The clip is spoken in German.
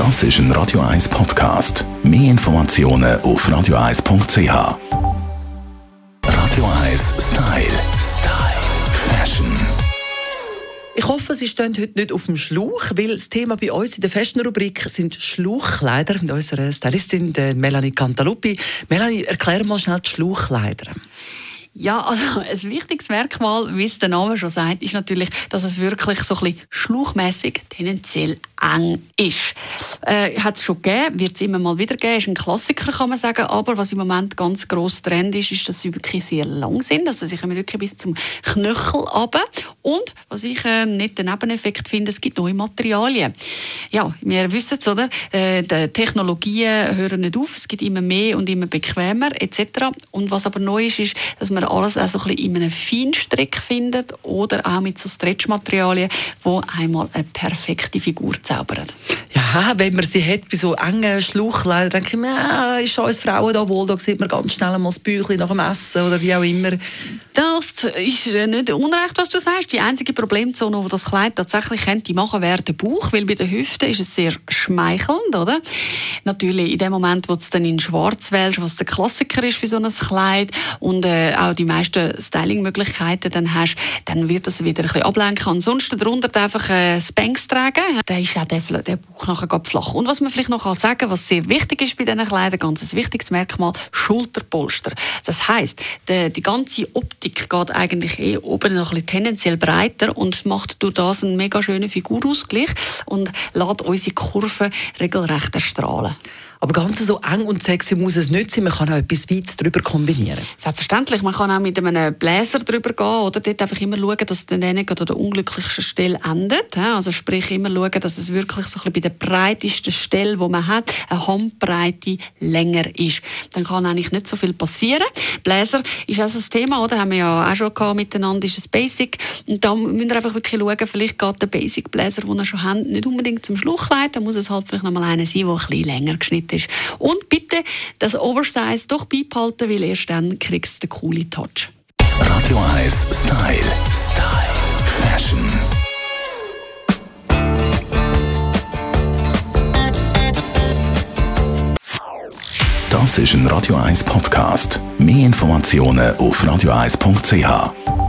Das ist ein Radio 1 Podcast. Mehr Informationen auf radio1.ch. Radio 1 Style. Fashion. Ich hoffe, Sie stehen heute nicht auf dem Schlauch, weil das Thema bei uns in der Fashion-Rubrik sind Schlauchkleider mit unserer Stylistin Melanie Cantalupi. Melanie, erklär mal schnell die Schlauchkleider. Ja, also ein wichtiges Merkmal, wie es der Name schon sagt, ist natürlich, dass es wirklich so ein bisschen schlauchmässig tendenziell eng ist. Hat es schon gegeben, wird es immer mal wieder geben, ist ein Klassiker, kann man sagen, aber was im Moment ganz gross Trend ist, ist, dass sie wirklich sehr lang sind, also sie kommen wirklich bis zum Knöchel runter. Und, was ich einen netten Nebeneffekt finde, es gibt neue Materialien. Ja, wir wissen es, oder? Die Technologien hören nicht auf, es gibt immer mehr und immer bequemer etc. Und was aber neu ist, ist, dass man alles auch so ein bisschen in einem Feinstrick findet oder auch mit so Stretchmaterialien, die einmal eine perfekte Figur zaubern. Ja, wenn man sie hat bei so engen Schlauchkleidern, denke ich mir, ist uns Frauen da wohl, da sieht man ganz schnell mal das Bäuchchen nach dem Essen oder wie auch immer. Das ist nicht unrecht, was du sagst. Die einzige Problemzone, die das Kleid tatsächlich könnte machen, wäre der Bauch, weil bei den Hüften ist es sehr schmeichelnd, oder? Natürlich in dem Moment, wo es dann in schwarz wählst, was der Klassiker ist für so ein Kleid und auch die meisten Styling-Möglichkeiten dann hast, dann wird das wieder ein bisschen ablenken. Ansonsten darunter einfach Spanx tragen. Da ist auch der Bauch nachher flach. Und was man vielleicht noch sagen kann, was sehr wichtig ist bei diesen Kleidern, ganz ein wichtiges Merkmal, Schulterpolster. Das heisst, die ganze Optik geht eigentlich oben noch ein bisschen tendenziell breiter und macht durch das einen mega schönen Figurausgleich und lässt unsere Kurven regelrecht erstrahlen. Aber ganz so eng und sexy muss es nicht sein. Man kann auch etwas Weites drüber kombinieren. Selbstverständlich. Man kann auch mit einem Bläser drüber gehen. Oder dort einfach immer schauen, dass es dann an der unglücklichsten Stelle endet. Also sprich, immer schauen, dass es wirklich so ein bisschen bei der breitesten Stelle, die man hat, eine Handbreite länger ist. Dann kann eigentlich nicht so viel passieren. Bläser ist auch so das Thema, oder? Haben wir ja auch schon gehabt miteinander. Ist es Basic. Und da müssen wir einfach wirklich schauen, vielleicht geht der Basic-Bläser, den wir schon haben, nicht unbedingt zum Schlauchkleid. Da muss es halt vielleicht noch mal einer sein, der ein bisschen länger geschnitten ist. Und bitte das Oversize doch beibehalten, weil erst dann kriegst du den coolen Touch. Radio 1 Style. Fashion. Das ist ein Radio 1 Podcast. Mehr Informationen auf radio1.ch.